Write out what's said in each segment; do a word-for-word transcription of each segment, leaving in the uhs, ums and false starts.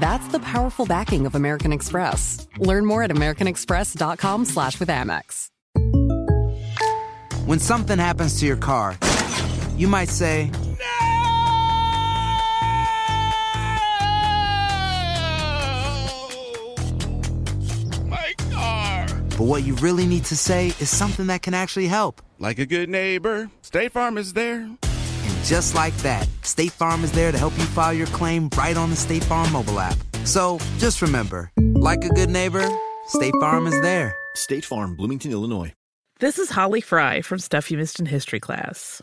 That's the powerful backing of American Express. Learn more at americanexpress.com slash with Amex. When something happens to your car, you might say, "No! My car!" But what you really need to say is something that can actually help. Like a good neighbor, State Farm is there. Just like that, State Farm is there to help you file your claim right on the State Farm mobile app. So, just remember, like a good neighbor, State Farm is there. State Farm, Bloomington, Illinois. This is Holly Fry from Stuff You Missed in History Class.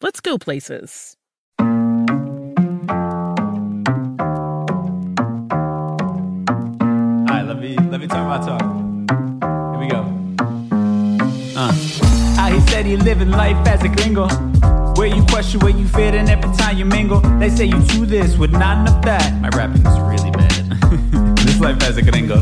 let's go places. All right, let me let me talk my talk. Here we go. Uh. How he said he living life as a gringo, where you question where you fit and every time you mingle. They say you do this with not enough that. My rapping is really bad. This life as a gringo.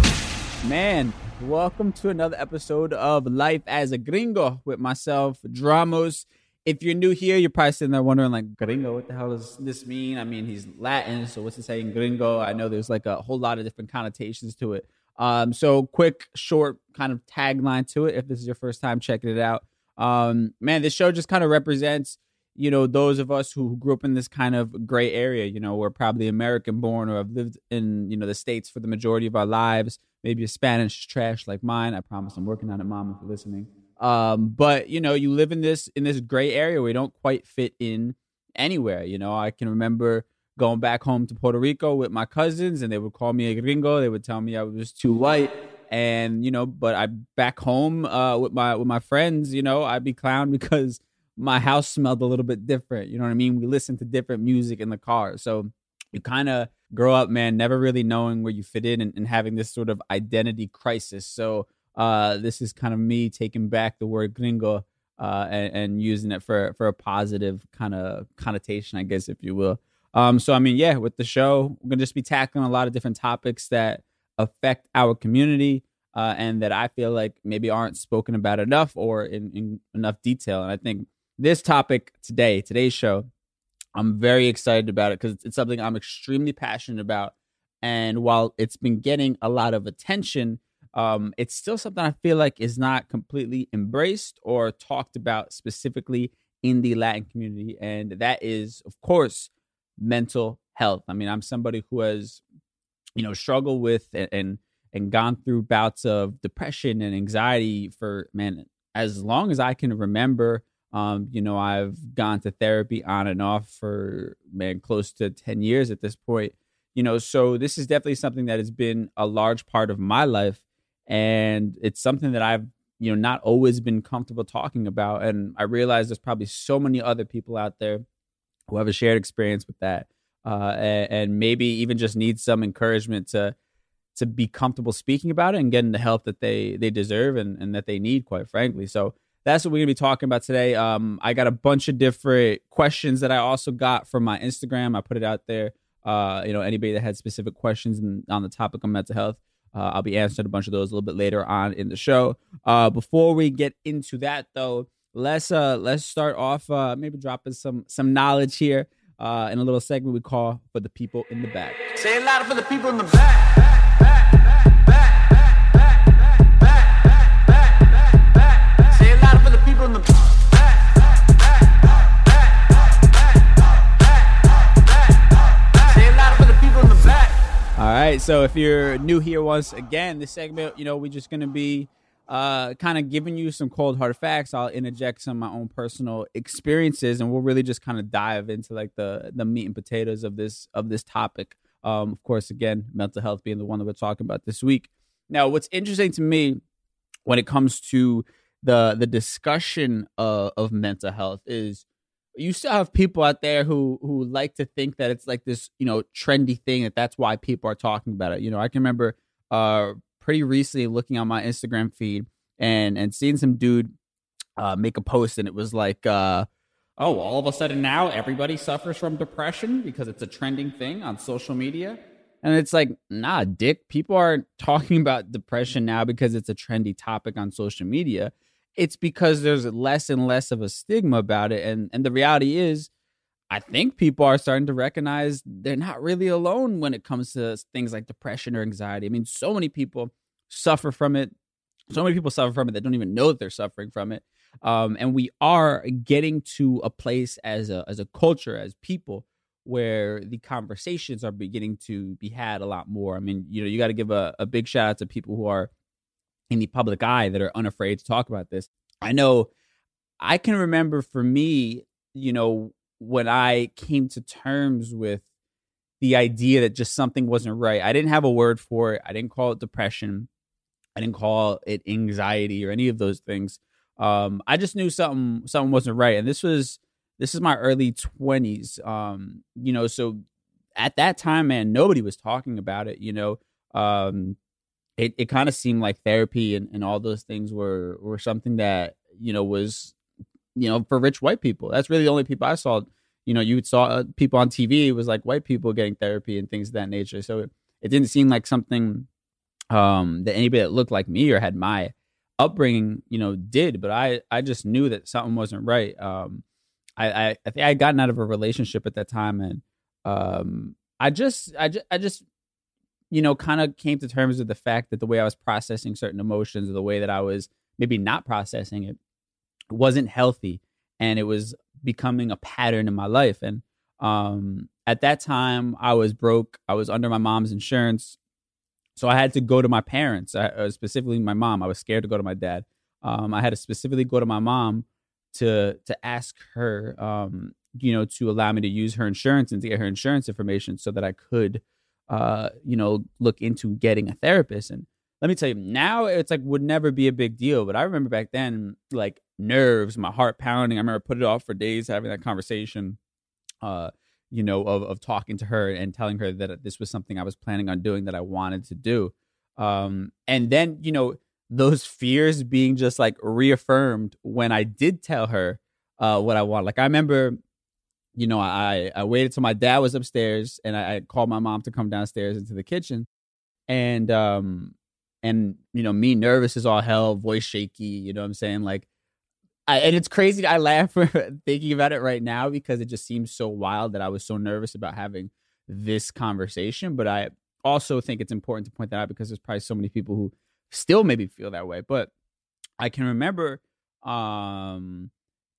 Man. Welcome to another episode of Life as a Gringo with myself, Dramos. If you're new here, you're probably sitting there wondering, like, gringo, what the hell does this mean? I mean, he's Latin, so what's it saying, gringo? I know there's like a whole lot of different connotations to it. Um, so quick, short kind of tagline to it if this is your first time checking it out. Um, man, this show just kind of represents, you know, those of us who grew up in this kind of gray area. You know, we're probably American born or have lived in, you know, the States for the majority of our lives. Maybe your Spanish is trash like mine. I promise I'm working on it, Mom, if you're listening. Um, but, you know, you live in this in this gray area where you don't quite fit in anywhere. You know, I can remember going back home to Puerto Rico with my cousins, and they would call me a gringo. They would tell me I was too white. And, you know, but I back home uh, with my with my friends, you know, I'd be clowned because my house smelled a little bit different. You know what I mean? We listened to different music in the car. So you kind of grow up, man, never really knowing where you fit in and, and having this sort of identity crisis. So uh, this is kind of me taking back the word gringo uh, and, and using it for, for a positive kind of connotation, I guess, if you will. Um, so, I mean, yeah, with the show, we're going to just be tackling a lot of different topics that affect our community uh, and that I feel like maybe aren't spoken about enough or in, in enough detail. And I think this topic today, today's show, I'm very excited about it because it's something I'm extremely passionate about. And while it's been getting a lot of attention, um, it's still something I feel like is not completely embraced or talked about specifically in the Latin community. And that is, of course, mental health. I mean, I'm somebody who has, you know, struggled with and and, and gone through bouts of depression and anxiety for, man, as long as I can remember. Um, you know, I've gone to therapy on and off for, man, close to ten years at this point, you know, so this is definitely something that has been a large part of my life. And it's something that I've, you know, not always been comfortable talking about. And I realize there's probably so many other people out there who have a shared experience with that uh, and, and maybe even just need some encouragement to to be comfortable speaking about it and getting the help that they they deserve and, and that they need, quite frankly. So that's what we're going to be talking about today. Um, I got a bunch of different questions that I also got from my Instagram. I put it out there. Uh, you know, anybody that had specific questions in, on the topic of mental health, uh, I'll be answering a bunch of those a little bit later on in the show. Uh, before we get into that, though, let's uh, let's start off uh, maybe dropping some some knowledge here uh, in a little segment we call For the People in the Back. Say it louder for the people in the back. back, back, back. All right, so if you're new here once again, this segment, you know, we're just going to be uh, kind of giving you some cold hard facts. I'll interject some of my own personal experiences, and we'll really just kind of dive into like the the meat and potatoes of this of this topic. Um, of course, again, mental health being the one that we're talking about this week. Now, what's interesting to me when it comes to the the discussion of, of mental health is you still have people out there who who like to think that it's like this, you know, trendy thing, that that's why people are talking about it. You know, I can remember uh, pretty recently looking on my Instagram feed and and seeing some dude uh, make a post, and it was like, uh, oh, all of a sudden now everybody suffers from depression because it's a trending thing on social media. And it's like, nah, dick, people aren't talking about depression now because it's a trendy topic on social media. It's because there's less and less of a stigma about it. And and the reality is, I think people are starting to recognize they're not really alone when it comes to things like depression or anxiety. I mean, so many people suffer from it. So many people suffer from it that don't even know that they're suffering from it. Um, and we are getting to a place as a as a culture, as people, where the conversations are beginning to be had a lot more. I mean, you know, you got to give a, a big shout out to people who are in the public eye that are unafraid to talk about this. I know I can remember for me, you know, when I came to terms with the idea that just something wasn't right. I didn't have a word for it. I didn't call it depression. I didn't call it anxiety or any of those things. Um, I just knew something something wasn't right. And this was this is my early twenties. Um, you know, so at that time, man, nobody was talking about it, you know. Um It it kind of seemed like therapy and, and all those things were, were something that, you know, was, you know, for rich white people. That's really the only people I saw. You know, you saw people on T V, it was like white people getting therapy and things of that nature. So it, it didn't seem like something um, that anybody that looked like me or had my upbringing, you know, did. But I, I just knew that something wasn't right. Um, I, I, I think I had gotten out of a relationship at that time. And um, I just, I just, I just, you know, kind of came to terms with the fact that the way I was processing certain emotions, or the way that I was maybe not processing it, wasn't healthy, and it was becoming a pattern in my life. And um, at that time, I was broke. I was under my mom's insurance, so I had to go to my parents, I, specifically my mom. I was scared to go to my dad. Um, I had to specifically go to my mom to to ask her, um, you know, to allow me to use her insurance and to get her insurance information so that I could uh, you know, look into getting a therapist. And let me tell you, now it's like, would never be a big deal. But I remember back then, like nerves, my heart pounding. I remember put it off for days, having that conversation, uh, you know, of, of talking to her and telling her that this was something I was planning on doing, that I wanted to do. Um, and then, you know, those fears being just like reaffirmed when I did tell her, uh, what I wanted. Like I remember, you know, I, I waited till my dad was upstairs, and I, I called my mom to come downstairs into the kitchen, and um and you know, me nervous as all hell, voice shaky, you know what I'm saying? Like, I and it's crazy. I laugh thinking about it right now because it just seems so wild that I was so nervous about having this conversation. But I also think it's important to point that out because there's probably so many people who still maybe feel that way. But I can remember um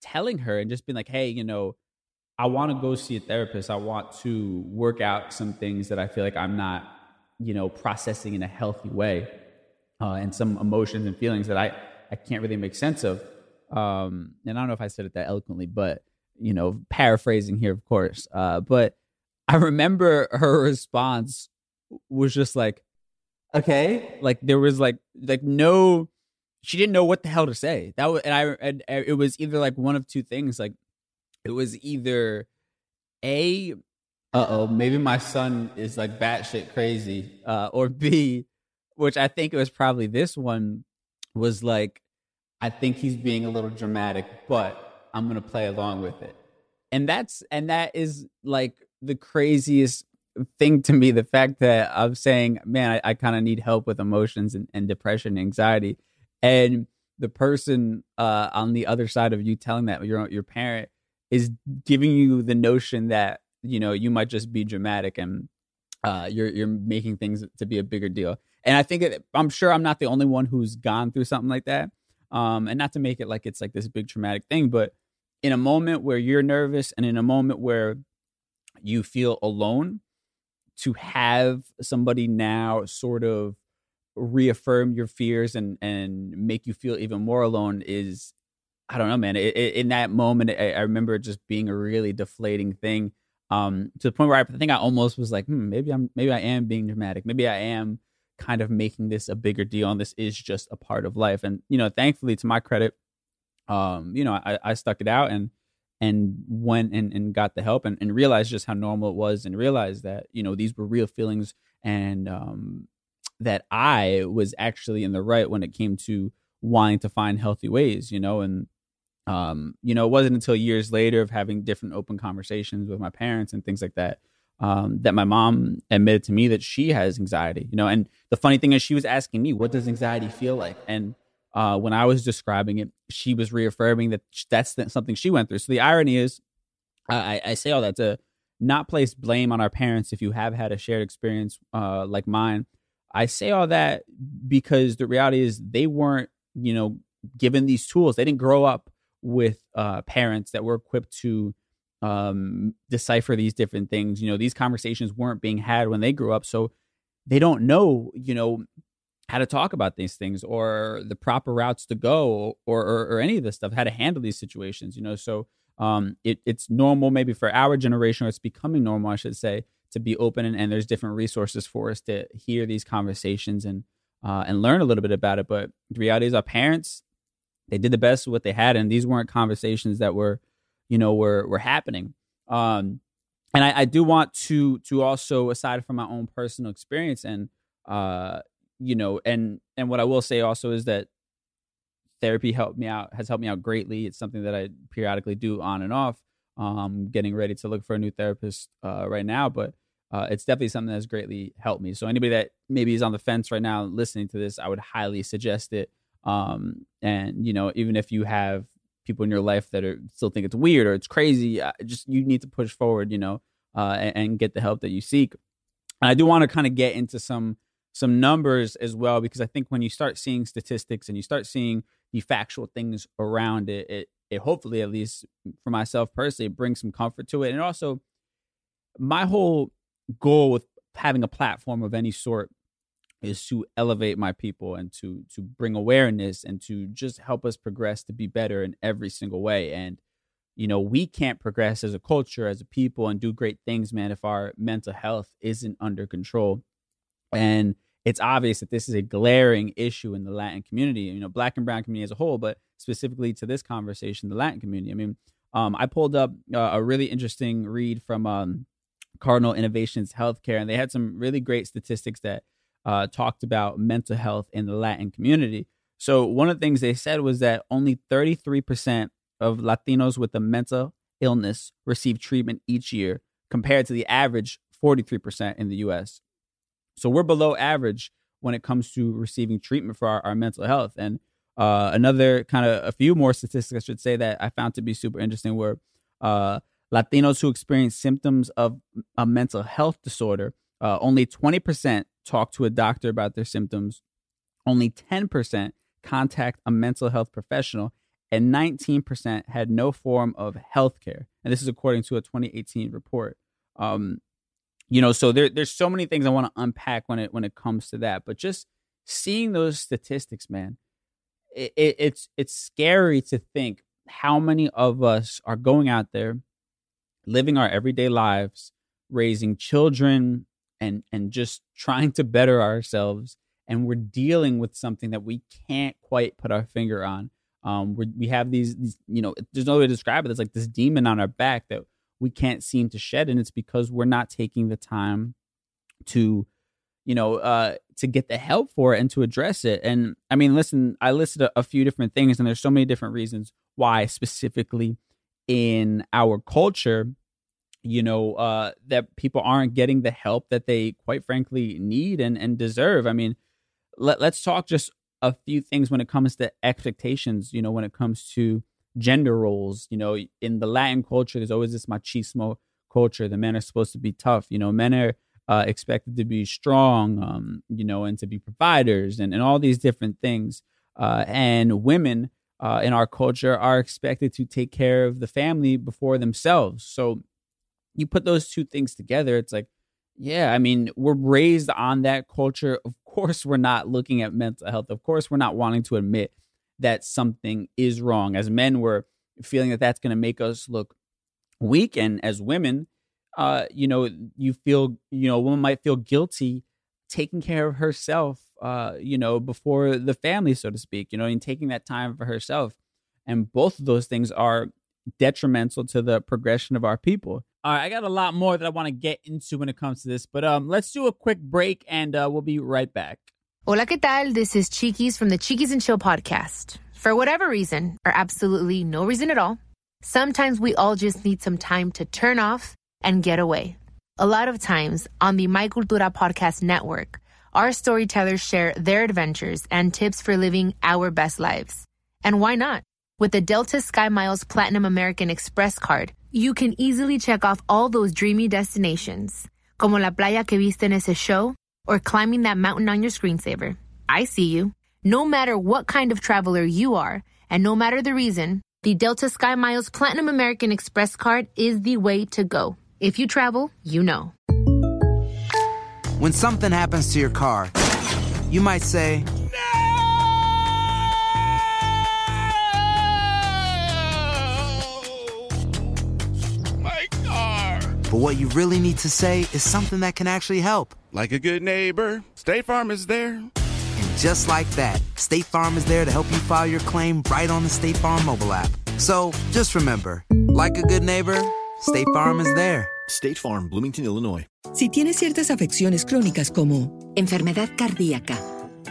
telling her and just being like, hey, you know, I want to go see a therapist. I want to work out some things that I feel like I'm not, you know, processing in a healthy way, uh, and some emotions and feelings that I, I can't really make sense of. Um, and I don't know if I said it that eloquently, but, you know, paraphrasing here, of course. Uh, but I remember her response was just like, okay, like there was like, like no, she didn't know what the hell to say. That was, and I, and it was either like one of two things, like, it was either A, uh-oh, maybe my son is like batshit crazy, uh, or B, which I think it was probably this one, was like, I think he's being a little dramatic, but I'm going to play along with it. And that's, and that is like the craziest thing to me, the fact that I'm saying, man, I, I kind of need help with emotions and, and depression, anxiety. And the person uh, on the other side of you telling that, your your parent, is giving you the notion that, you know, you might just be dramatic, and uh, you're you're making things to be a bigger deal. And I think it, I'm sure I'm not the only one who's gone through something like that. Um, and not to make it like it's like this big traumatic thing, but in a moment where you're nervous and in a moment where you feel alone, to have somebody now sort of reaffirm your fears and, and make you feel even more alone is, I don't know, man. It, it, in that moment, I, I remember it just being a really deflating thing, um, to the point where I think I almost was like, hmm, maybe I'm, maybe I am being dramatic. Maybe I am kind of making this a bigger deal, and this is just a part of life. And, you know, thankfully, to my credit, um, you know, I, I stuck it out and and went and, and got the help and, and realized just how normal it was, and realized that, you know, these were real feelings, and um, that I was actually in the right when it came to wanting to find healthy ways, you know. And um, you know, it wasn't until years later of having different open conversations with my parents and things like that, um, that my mom admitted to me that she has anxiety, you know. And the funny thing is, she was asking me, what does anxiety feel like? And uh, when I was describing it, she was reaffirming that that's something she went through. So the irony is, I, I say all that to not place blame on our parents if you have had a shared experience uh, like mine. I say all that because the reality is they weren't, you know, given these tools. They didn't grow up with uh, parents that were equipped to um, decipher these different things. You know, these conversations weren't being had when they grew up. So they don't know, you know, how to talk about these things, or the proper routes to go, or or, or any of this stuff, how to handle these situations, you know. So um, it, it's normal maybe for our generation, or it's becoming normal, I should say, to be open. And, and there's different resources for us to hear these conversations and uh, and learn a little bit about it. But the reality is, our parents, they did the best with what they had, and these weren't conversations that were, you know, were were happening. Um, and I, I do want to to also, aside from my own personal experience, and uh, you know, and and what I will say also is that therapy helped me out, has helped me out greatly. It's something that I periodically do on and off. Um, getting ready to look for a new therapist uh, right now, but uh, it's definitely something that has greatly helped me. So anybody that maybe is on the fence right now listening to this, I would highly suggest it. Um, and, you know, even if you have people in your life that are still think it's weird or it's crazy, I just, you need to push forward, you know, uh, and, and get the help that you seek. And I do want to kind of get into some, some numbers as well, because I think when you start seeing statistics and you start seeing the factual things around it, it, it hopefully, at least for myself personally, it brings some comfort to it. And also, my whole goal with having a platform of any sort is to elevate my people and to to bring awareness and to just help us progress to be better in every single way. And, you know, we can't progress as a culture, as a people, and do great things, man, if our mental health isn't under control. And it's obvious that this is a glaring issue in the Latin community, you know, Black and Brown community as a whole, but specifically to this conversation, the Latin community. I mean, um, I pulled up uh, a really interesting read from um, Cardinal Innovations Healthcare, and they had some really great statistics that uh, talked about mental health in the Latin community. So one of the things they said was that only thirty-three percent of Latinos with a mental illness receive treatment each year, compared to the average forty-three percent in the U S So we're below average when it comes to receiving treatment for our, our mental health. And uh, another kind of a few more statistics, I should say, that I found to be super interesting were uh, Latinos who experience symptoms of a mental health disorder. Uh, only twenty percent talk to a doctor about their symptoms. Only ten percent contact a mental health professional, and nineteen percent had no form of healthcare. And this is according to a twenty eighteen report. Um, You know, so there, there's so many things I want to unpack when it when it comes to that. But just seeing those statistics, man, it, it, it's it's scary to think how many of us are going out there, living our everyday lives, raising children, and and just trying to better ourselves, and we're dealing with something that we can't quite put our finger on. Um, we we have these, these, you know, there's no way to describe it. It's like this demon on our back that we can't seem to shed, and it's because we're not taking the time to, you know, uh, to get the help for it and to address it. And I mean, listen, I listed a, a few different things, and there's so many different reasons why, specifically in our culture, you know, uh, that people aren't getting the help that they, quite frankly, need and, and deserve. I mean, let, let's talk just a few things when it comes to expectations, you know, when it comes to gender roles. You know, in the Latin culture, there's always this machismo culture. The men are supposed to be tough. You know, men are uh, expected to be strong, um, you know, and to be providers and, and all these different things. Uh, and women uh, in our culture are expected to take care of the family before themselves. So you put those two things together, it's like, yeah, I mean, we're raised on that culture. Of course we're not looking at mental health. Of course we're not wanting to admit that something is wrong. As men, we're feeling that that's going to make us look weak. And as women, uh, you know, you feel, you know, a woman might feel guilty taking care of herself, uh, you know, before the family, so to speak, you know, and taking that time for herself. And both of those things are detrimental to the progression of our people. All right, I got a lot more that I want to get into when it comes to this, but um, let's do a quick break and uh, we'll be right back. Hola, ¿qué tal? This is Chiquis from the Chiquis and Chill podcast. For whatever reason, or absolutely no reason at all, sometimes we all just need some time to turn off and get away. A lot of times on the My Cultura podcast network, our storytellers share their adventures and tips for living our best lives. And why not? With the Delta SkyMiles Platinum American Express card, you can easily check off all those dreamy destinations, como la playa que viste en ese show, or climbing that mountain on your screensaver. I see you. No matter what kind of traveler you are, and no matter the reason, the Delta SkyMiles Platinum American Express card is the way to go. If you travel, you know. When something happens to your car, you might say, but what you really need to say is something that can actually help. Like a good neighbor, State Farm is there. And just like that, State Farm is there to help you file your claim right on the State Farm mobile app. So just remember, like a good neighbor, State Farm is there. State Farm, Bloomington, Illinois. Si tienes ciertas afecciones crónicas como enfermedad cardíaca,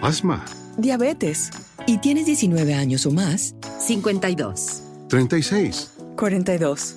asma, diabetes, y tienes diecinueve años o más, cincuenta y dos, treinta y seis, cuarenta y dos,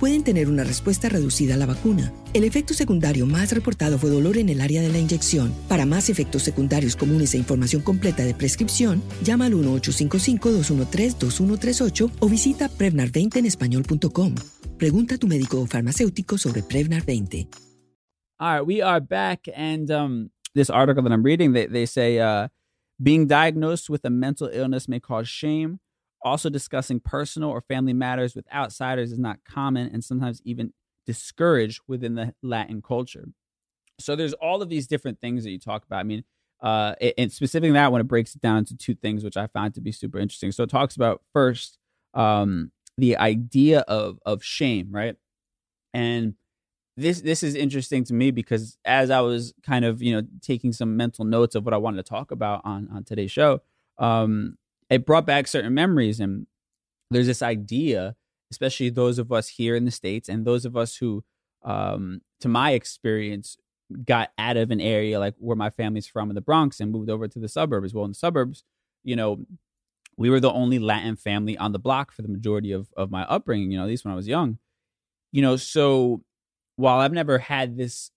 pueden tener una respuesta reducida a la vacuna. El efecto secundario más reportado fue dolor en el área de la inyección. Para más efectos secundarios comunes e información completa de prescripción, llama al uno ocho cinco cinco, dos uno tres, dos uno tres ocho o visita Prevnar veinte en español punto com. Pregunta a tu médico o farmacéutico sobre Prevnar veinte. All right, we are back, and um, this article that I'm reading, they, they say, uh, being diagnosed with a mental illness may cause shame. Also, discussing personal or family matters with outsiders is not common and sometimes even discouraged within the Latin culture. So there's all of these different things that you talk about. I mean, uh, and specifically that one, it breaks it down into two things, which I found to be super interesting. So it talks about first um, the idea of of shame, right? And this this is interesting to me because as I was kind of, you know, taking some mental notes of what I wanted to talk about on on today's show, um, it brought back certain memories. And there's this idea, especially those of us here in the States and those of us who, um, to my experience, got out of an area like where my family's from in the Bronx and moved over to the suburbs. Well, in the suburbs, you know, we were the only Latin family on the block for the majority of, of my upbringing, you know, at least when I was young. You know, so while I've never had this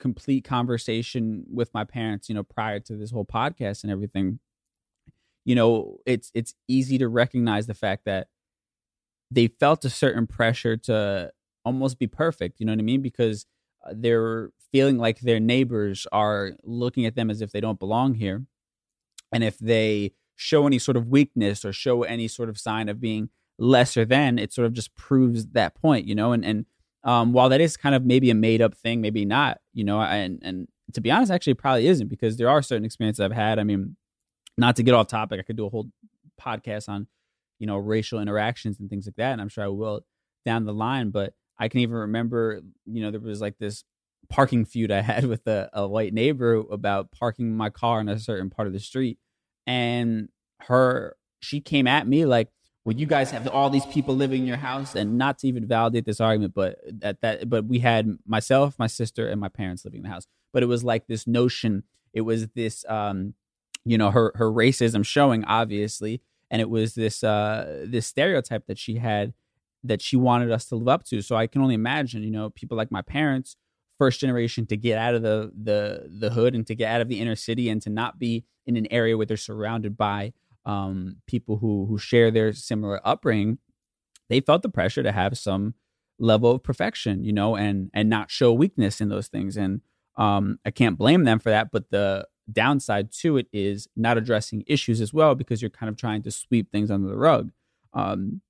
complete conversation with my parents, you know, prior to this whole podcast and everything, you know, it's it's easy to recognize the fact that they felt a certain pressure to almost be perfect. You know what I mean? Because they're feeling like their neighbors are looking at them as if they don't belong here. And if they show any sort of weakness or show any sort of sign of being lesser than, it sort of just proves that point, you know? And and um, while that is kind of maybe a made up thing, maybe not, you know, and, and to be honest, actually probably isn't, because there are certain experiences I've had. I mean, not to get off topic, I could do a whole podcast on, you know, racial interactions and things like that. And I'm sure I will down the line, but I can even remember, you know, there was like this parking feud I had with a, a white neighbor about parking my car in a certain part of the street. And her, she came at me like, well, you guys have all these people living in your house. And not to even validate this argument, but at that, but we had myself, my sister, and my parents living in the house. But it was like this notion, it was this, um, you know, her her racism showing, obviously. And it was this uh, this stereotype that she had that she wanted us to live up to. So I can only imagine, you know, people like my parents first generation to get out of the the the hood and to get out of the inner city and to not be in an area where they're surrounded by um, people who who share their similar upbringing, they felt the pressure to have some level of perfection, you know, and and not show weakness in those things. And um, I can't blame them for that. But the downside to it is not addressing issues as well, because you're kind of trying to sweep things under the rug. Um,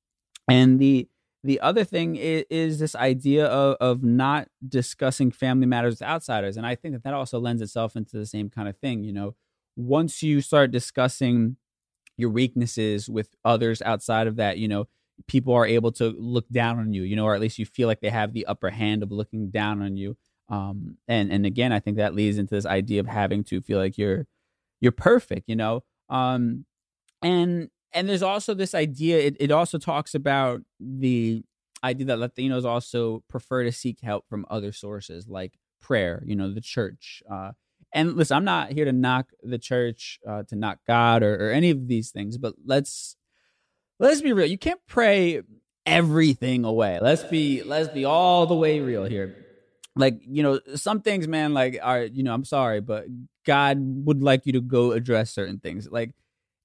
and the the other thing is, is this idea of, of not discussing family matters with outsiders. And I think that that also lends itself into the same kind of thing. You know, once you start discussing your weaknesses with others outside of that, you know, people are able to look down on you, you know, or at least you feel like they have the upper hand of looking down on you. Um, and, and again, I think that leads into this idea of having to feel like you're, you're perfect, you know? Um, and, and there's also this idea, it, it also talks about the idea that Latinos also prefer to seek help from other sources like prayer, you know, the church. Uh, and listen, I'm not here to knock the church, uh, to knock God or, or any of these things, but let's, Let's be real. You can't pray everything away. Let's be let's be all the way real here. Like, you know, some things, man, like, are, you know, I'm sorry, but God would like you to go address certain things. Like,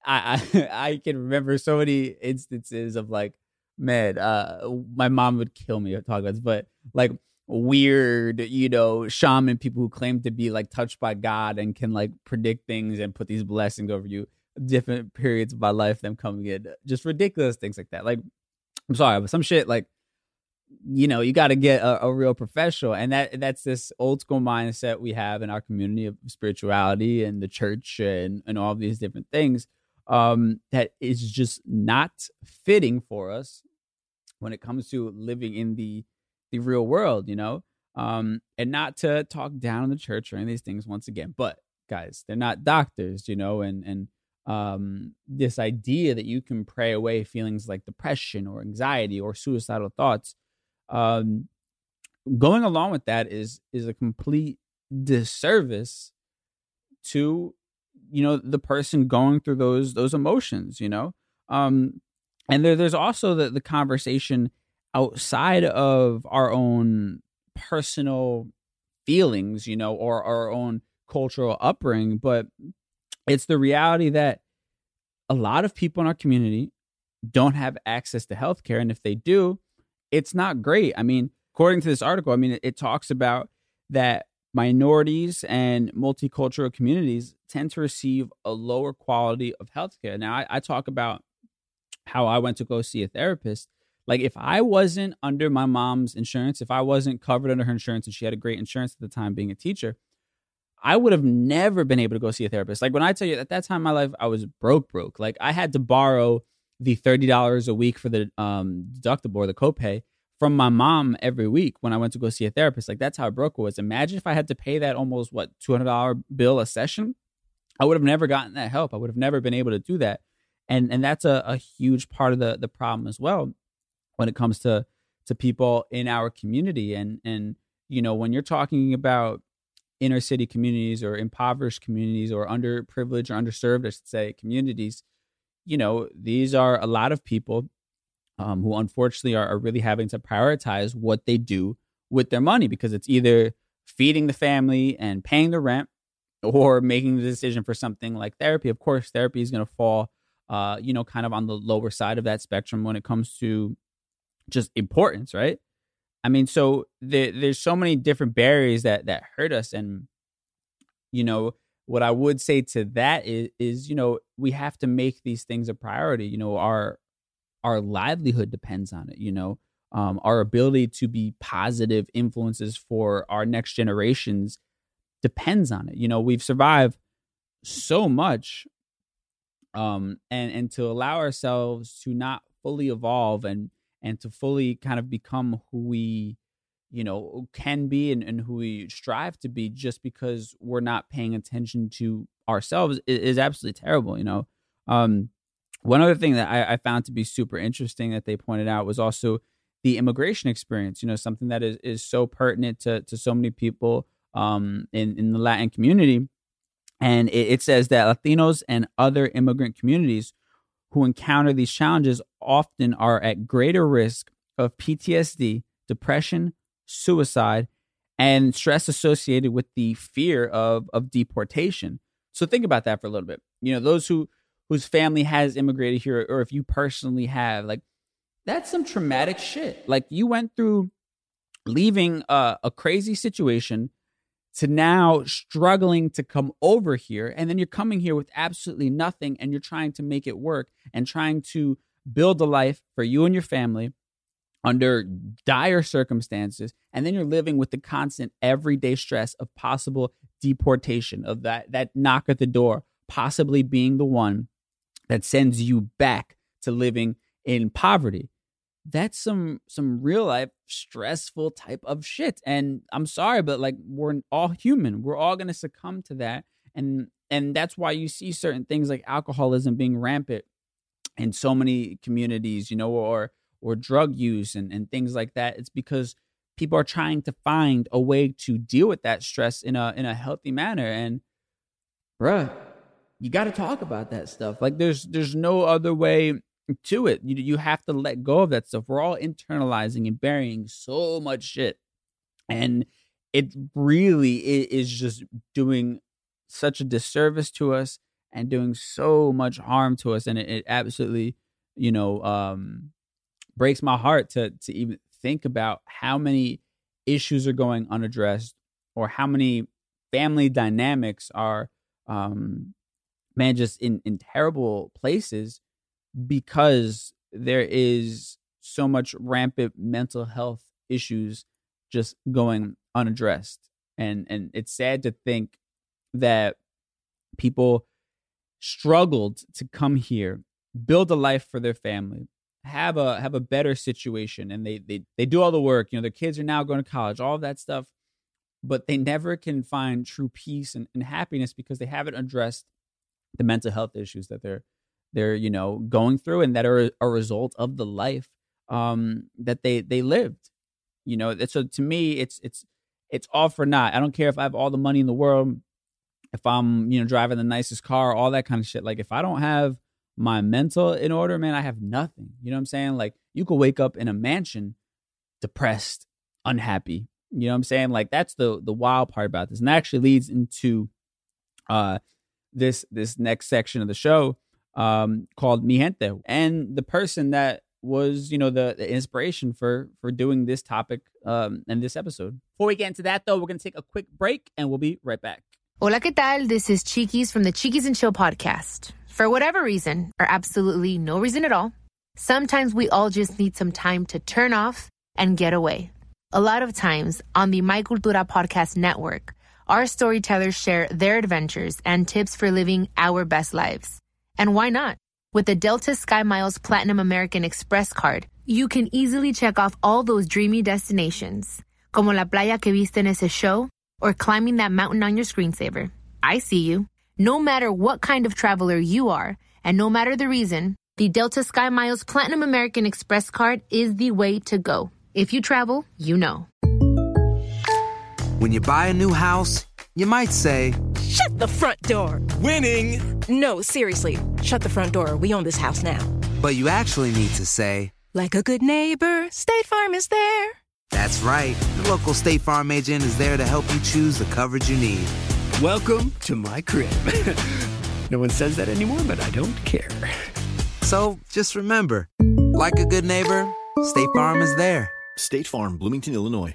I I, I can remember so many instances of, like, man, uh, my mom would kill me talking about this, but, like, weird, you know, shaman people who claim to be, like, touched by God and can, like, predict things and put these blessings over you. Different periods of my life, them coming in, just ridiculous things like that. Like, I'm sorry, but some shit, like, you know, you got to get a, a real professional. And that that's this old school mindset we have in our community of spirituality and the church and, and all of these different things um, that is just not fitting for us when it comes to living in the, the real world, you know, um, and not to talk down on the church or any of these things once again. But guys, they're not doctors, you know, and, and, Um, this idea that you can pray away feelings like depression or anxiety or suicidal thoughts. Um, going along with that is is a complete disservice to, you know, the person going through those those emotions, you know. Um, and there, there's also the, the conversation outside of our own personal feelings, you know, or our own cultural upbringing, but it's the reality that a lot of people in our community don't have access to healthcare. And if they do, it's not great. I mean, according to this article, I mean, it, it talks about that minorities and multicultural communities tend to receive a lower quality of healthcare. Now, I, I talk about how I went to go see a therapist. Like, if I wasn't under my mom's insurance, if I wasn't covered under her insurance, and she had a great insurance at the time being a teacher, I would have never been able to go see a therapist. Like, when I tell you, at that time in my life, I was broke, broke. Like, I had to borrow the thirty dollars a week for the um, deductible or the copay from my mom every week when I went to go see a therapist. Like, that's how broke I was. Imagine if I had to pay that almost, what, two hundred dollars bill a session. I would have never gotten that help. I would have never been able to do that. And and that's a, a huge part of the, the problem as well when it comes to, to people in our community. And, and, you know, when you're talking about inner city communities or impoverished communities or underprivileged or underserved, I should say, communities, you know, these are a lot of people um, who unfortunately are, are really having to prioritize what they do with their money, because it's either feeding the family and paying the rent or making the decision for something like therapy. Of course, therapy is going to fall, uh, you know, kind of on the lower side of that spectrum when it comes to just importance, right? I mean, so there, there's so many different barriers that, that hurt us. And, you know, what I would say to that is, is, you know, we have to make these things a priority. You know, our our livelihood depends on it, you know, um, our ability to be positive influences for our next generations depends on it. You know, we've survived so much um, and, and to allow ourselves to not fully evolve and and to fully kind of become who we, you know, can be and, and who we strive to be just because we're not paying attention to ourselves is, is absolutely terrible, you know. Um, one other thing that I, I found to be super interesting that they pointed out was also the immigration experience, you know, something that is, is so pertinent to, to so many people um, in, in the Latin community. And it, it says that Latinos and other immigrant communities who encounter these challenges often are at greater risk of P T S D, depression, suicide, and stress associated with the fear of of deportation. So think about that for a little bit. You know, those who whose family has immigrated here, or if you personally have, like, that's some traumatic shit. Like, you went through leaving a, a crazy situation to now struggling to come over here. And then you're coming here with absolutely nothing, and you're trying to make it work and trying to build a life for you and your family under dire circumstances. And then you're living with the constant everyday stress of possible deportation, of that, that knock at the door, possibly being the one that sends you back to living in poverty. That's some some real life stressful type of shit. And I'm sorry, but like, we're all human. We're all going to succumb to that. And and that's why you see certain things like alcoholism being rampant in so many communities, you know, or or drug use and, and things like that. It's because people are trying to find a way to deal with that stress in a in a healthy manner. And bruh, you got to talk about that stuff. Like, there's there's no other way to it. You you have to let go of that stuff. We're all internalizing and burying so much shit, and it really is just doing such a disservice to us and doing so much harm to us. And it, it absolutely, you know, um, breaks my heart to to even think about how many issues are going unaddressed, or how many family dynamics are, um, man, just in in terrible places, because there is so much rampant mental health issues just going unaddressed. And and it's sad to think that people struggled to come here, build a life for their family, have a have a better situation, and they they they do all the work. You know, their kids are now going to college, all of that stuff, but they never can find true peace and, and happiness because they haven't addressed the mental health issues that they're they're, you know, going through, and that are a result of the life um, that they, they lived, you know? So to me, it's, it's, it's all for naught. I don't care if I have all the money in the world, if I'm, you know, driving the nicest car, all that kind of shit. Like, if I don't have my mental in order, man, I have nothing. You know what I'm saying? Like, you could wake up in a mansion, depressed, unhappy, you know what I'm saying? Like, that's the, the wild part about this. And that actually leads into uh, this, this next section of the show, um, called Mi Gente, and the person that was, you know, the, the inspiration for, for doing this topic, um, and this episode. Before we get into that though, we're going to take a quick break and we'll be right back. Hola, ¿qué tal? This is Chiquis from the Chiquis and Chill podcast. For whatever reason, or absolutely no reason at all, sometimes we all just need some time to turn off and get away. A lot of times on the My Cultura podcast network, our storytellers share their adventures and tips for living our best lives. And why not? With the Delta SkyMiles Platinum American Express card, you can easily check off all those dreamy destinations, como la playa que viste en ese show, or climbing that mountain on your screensaver. I see you. No matter what kind of traveler you are, and no matter the reason, the Delta SkyMiles Platinum American Express card is the way to go. If you travel, you know. When you buy a new house, you might say, "Shut the front door." Winning. No, seriously. Shut the front door. We own this house now. But you actually need to say, like a good neighbor, State Farm is there. That's right. The local State Farm agent is there to help you choose the coverage you need. Welcome to my crib. No one says that anymore, but I don't care. So just remember, like a good neighbor, State Farm is there. State Farm, Bloomington, Illinois.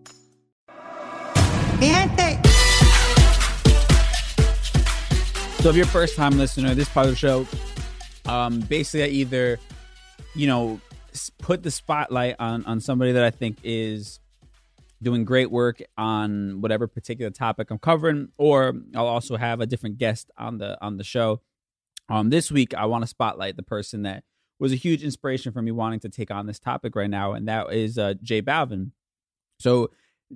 Mi gente. So if you're a first-time listener, this part of the show, um, basically I either, you know, put the spotlight on, on somebody that I think is doing great work on whatever particular topic I'm covering, or I'll also have a different guest on the on the show. Um, this week, I want to spotlight the person that was a huge inspiration for me wanting to take on this topic right now, and that is uh, J Balvin. So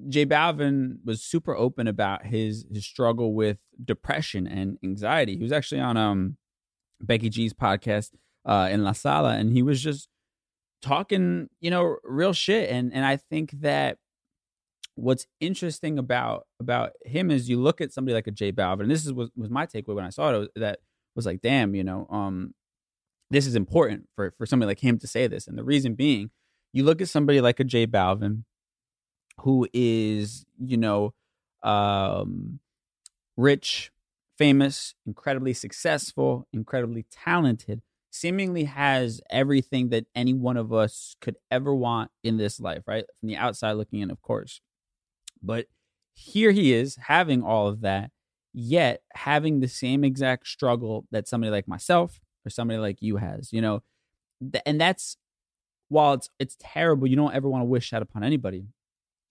J Balvin was super open about his his struggle with depression and anxiety. He was actually on um, Becky G's podcast uh, in La Sala, and he was just talking, you know, real shit. And and I think that what's interesting about about him is you look at somebody like a J Balvin, and this is was, was my takeaway when I saw it, was, that was like, damn, you know, um, this is important for, for somebody like him to say this. And the reason being, you look at somebody like a J Balvin, who is, you know, um, rich, famous, incredibly successful, incredibly talented, seemingly has everything that any one of us could ever want in this life, right? From the outside looking in, of course. But here he is having all of that, yet having the same exact struggle that somebody like myself or somebody like you has, you know? Th- and that's, while it's it's terrible, you don't ever want to wish that upon anybody.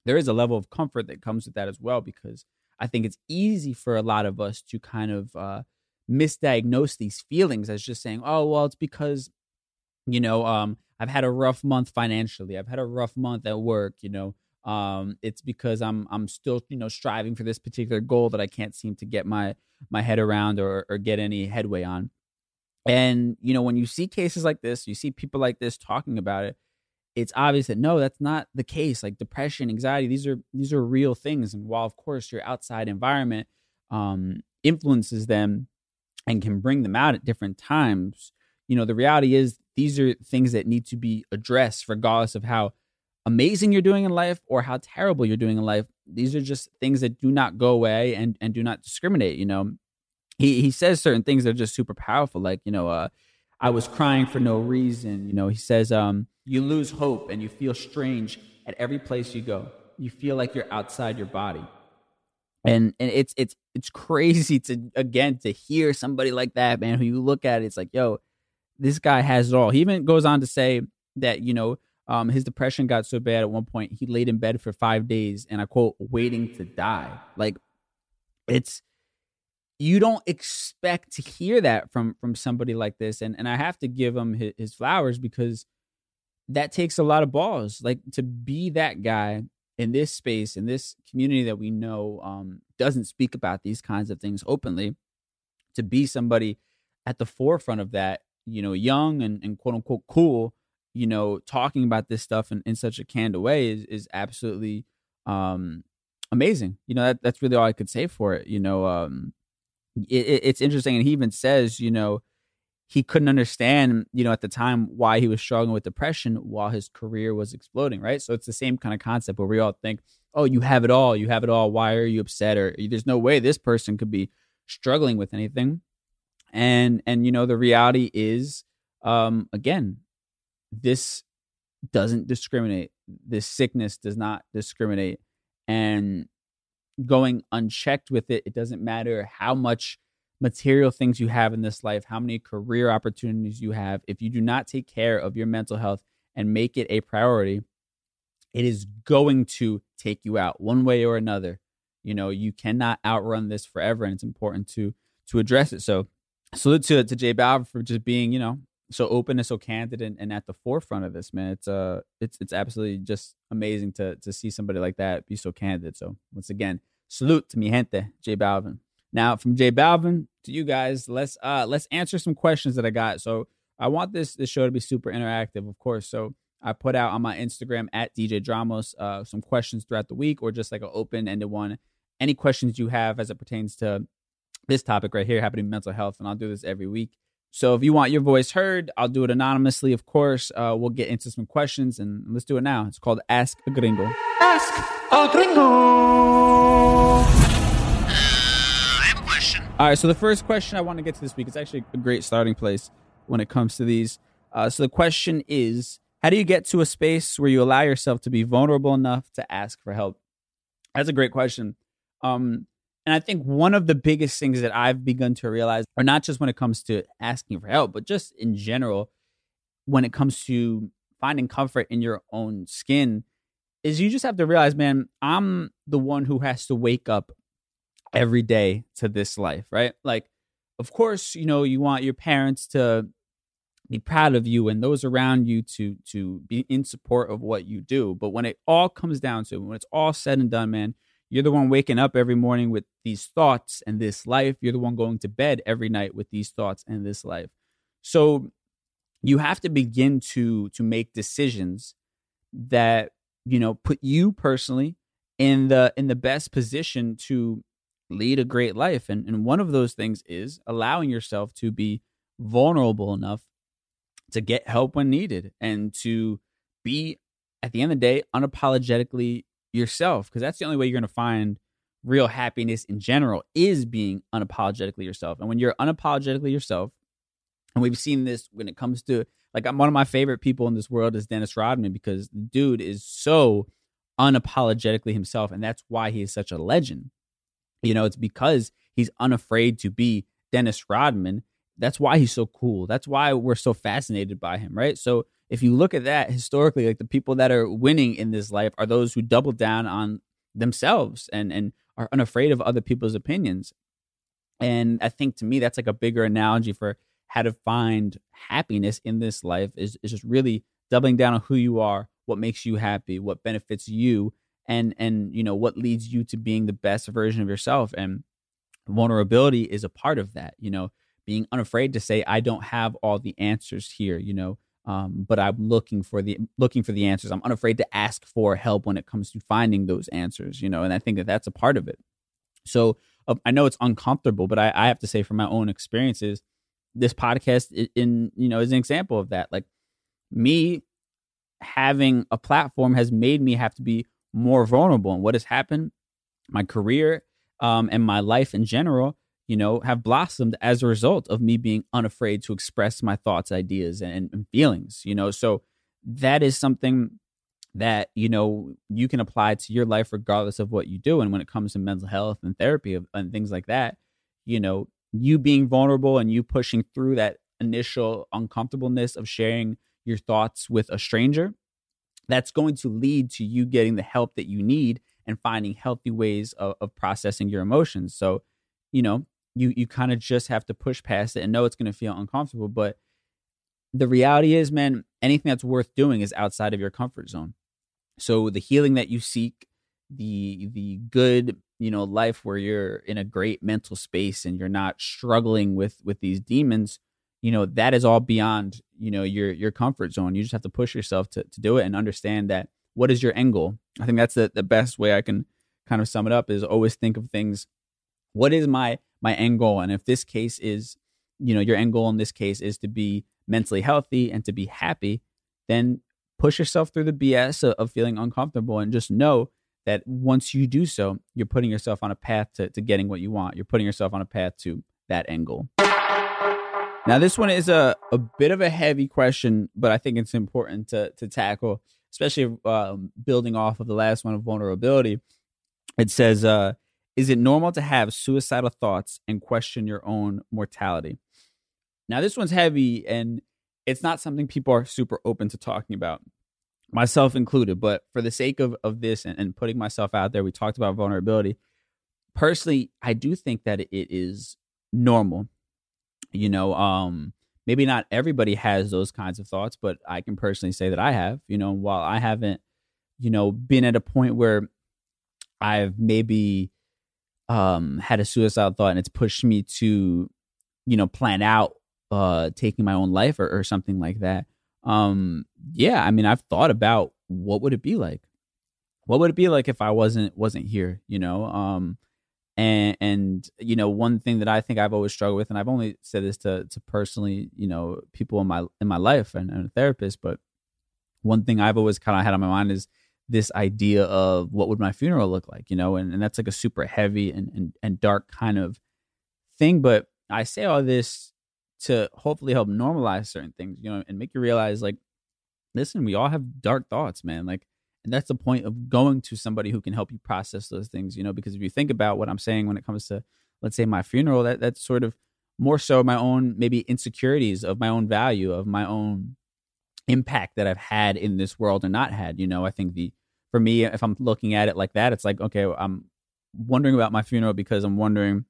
There is a level of comfort that comes with that as well, because I think it's easy for a lot of us to kind of uh, misdiagnose these feelings as just saying, oh, well, it's because, you know, um, I've had a rough month financially. I've had a rough month at work. You know, um, it's because I'm I'm still, you know, striving for this particular goal that I can't seem to get my my head around or, or get any headway on. And, you know, when you see cases like this, you see people like this talking about it, it's obvious that no, that's not the case. Like depression, anxiety, these are these are real things. And while, of course, your outside environment um, influences them and can bring them out at different times, you know, the reality is these are things that need to be addressed regardless of how amazing you're doing in life or how terrible you're doing in life. These are just things that do not go away and, and do not discriminate. You know, he he says certain things that are just super powerful, like, you know, uh, I was crying for no reason. You know, he says, um, you lose hope and you feel strange at every place you go. You feel like you're outside your body. And and it's it's it's crazy to, again, to hear somebody like that, man, who you look at, it's like, yo, this guy has it all. He even goes on to say that, you know, um, his depression got so bad at one point, he laid in bed for five days and I quote, waiting to die. Like it's, you don't expect to hear that from from somebody like this. And and I have to give him his, his flowers because that takes a lot of balls, like to be that guy in this space, in this community that we know um, doesn't speak about these kinds of things openly, to be somebody at the forefront of that, you know, young and, and quote unquote cool, you know, talking about this stuff in, in such a candid way is, is absolutely um, amazing. You know, that, that's really all I could say for it, you know, um, It, it's interesting. And he even says, you know, he couldn't understand, you know, at the time why he was struggling with depression while his career was exploding. Right. So it's the same kind of concept where we all think, oh, you have it all. You have it all. Why are you upset? Or there's no way this person could be struggling with anything. And, and, you know, the reality is, um, again, this doesn't discriminate. This sickness does not discriminate. And going unchecked with it, it doesn't matter how much material things you have in this life, how many career opportunities you have. If you do not take care of your mental health and make it a priority, it is going to take you out one way or another. You know, you cannot outrun this forever, and it's important to to address it. So salute to, to J Balvin for just being, you know, so open and so candid and, and at the forefront of this, man. It's uh it's it's absolutely just amazing to to see somebody like that be so candid. So once again, salute to mi gente, J Balvin. Now from J Balvin to you guys, let's uh let's answer some questions that I got. So I want this this show to be super interactive, of course. So I put out on my Instagram at D J Dramos uh some questions throughout the week, or just like an open-ended one. Any questions you have as it pertains to this topic right here, happening mental health, and I'll do this every week. So if you want your voice heard, I'll do it anonymously, of course. Uh, we'll get into some questions, and let's do it now. It's called Ask a Gringo. Ask a Gringo. Uh, I have a question. All right, so the first question I want to get to this week is actually a great starting place when it comes to these. Uh, so the question is, how do you get to a space where you allow yourself to be vulnerable enough to ask for help? That's a great question. Um, and I think one of the biggest things that I've begun to realize, or not just when it comes to asking for help, but just in general, when it comes to finding comfort in your own skin, is you just have to realize, man, I'm the one who has to wake up every day to this life, right? Like, of course, you know, you want your parents to be proud of you and those around you to to be in support of what you do. But when it all comes down to it, when it's all said and done, man, you're the one waking up every morning with these thoughts and this life. You're the one going to bed every night with these thoughts and this life. So you have to begin to to make decisions that, you know, put you personally in the in the best position to lead a great life. And, and one of those things is allowing yourself to be vulnerable enough to get help when needed and to be, at the end of the day, unapologetically yourself, because that's the only way you're going to find real happiness in general, is being unapologetically yourself. And when you're unapologetically yourself, and we've seen this when it comes to, like, I'm one of my favorite people in this world is Dennis Rodman, because the dude is so unapologetically himself, and that's why he is such a legend. You know, it's because he's unafraid to be Dennis Rodman. That's why he's so cool. That's why we're so fascinated by him, right? So if you look at that historically, like, the people that are winning in this life are those who double down on themselves and, and are unafraid of other people's opinions. And I think, to me, that's like a bigger analogy for how to find happiness in this life is, is just really doubling down on who you are, what makes you happy, what benefits you, and, and, you know, what leads you to being the best version of yourself. And vulnerability is a part of that, you know, being unafraid to say, I don't have all the answers here, you know, um, but I'm looking for the looking for the answers. I'm unafraid to ask for help when it comes to finding those answers, you know, and I think that that's a part of it. So uh, I know it's uncomfortable, but I, I have to say, from my own experiences, this podcast in, in, you know, is an example of that. Like, me having a platform has made me have to be more vulnerable. And what has happened, my career um, and my life in general, you know, have blossomed as a result of me being unafraid to express my thoughts, ideas, and, and feelings, you know. So that is something that, you know, you can apply to your life regardless of what you do. And when it comes to mental health and therapy and things like that, you know, you being vulnerable and you pushing through that initial uncomfortableness of sharing your thoughts with a stranger, that's going to lead to you getting the help that you need and finding healthy ways of, of processing your emotions. So, you know, You you kind of just have to push past it and know it's going to feel uncomfortable. But the reality is, man, anything that's worth doing is outside of your comfort zone. So the healing that you seek, the the good, you know, life where you're in a great mental space and you're not struggling with with these demons, you know, that is all beyond, you know, your your comfort zone. You just have to push yourself to to do it and understand that what is your end goal. I think that's the, the best way I can kind of sum it up, is always think of things. What is my my end goal? And if this case is, you know, your end goal in this case is to be mentally healthy and to be happy, then push yourself through the B S of, of feeling uncomfortable, and just know that once you do so, you're putting yourself on a path to, to getting what you want. You're putting yourself on a path to that end goal. Now, this one is a, a bit of a heavy question, but I think it's important to, to tackle, especially uh, building off of the last one of vulnerability. It says, uh, is it normal to have suicidal thoughts and question your own mortality? Now, this one's heavy, and it's not something people are super open to talking about, myself included. But for the sake of, of this and, and putting myself out there, we talked about vulnerability. Personally, I do think that it is normal. You know, um, maybe not everybody has those kinds of thoughts, but I can personally say that I have. You know, while I haven't, you know, been at a point where I've maybe um, had a suicidal thought and it's pushed me to, you know, plan out, uh, taking my own life or, or something like that. Um, yeah, I mean, I've thought about what would it be like? What would it be like if I wasn't, wasn't here, you know? Um, and, and, you know, one thing that I think I've always struggled with, and I've only said this to, to personally, you know, people in my, in my life and, and a therapist, but one thing I've always kind of had on my mind is this idea of what would my funeral look like, you know, and, and that's like a super heavy and, and, and dark kind of thing. But I say all this to hopefully help normalize certain things, you know, and make you realize, like, listen, we all have dark thoughts, man. Like, And that's the point of going to somebody who can help you process those things, you know, because if you think about what I'm saying when it comes to, let's say, my funeral, that that's sort of more so my own maybe insecurities of my own value, of my own impact that I've had in this world and not had. You know, I think the for me, if I'm looking at it like that, it's like, okay, I'm wondering about my funeral because I'm wondering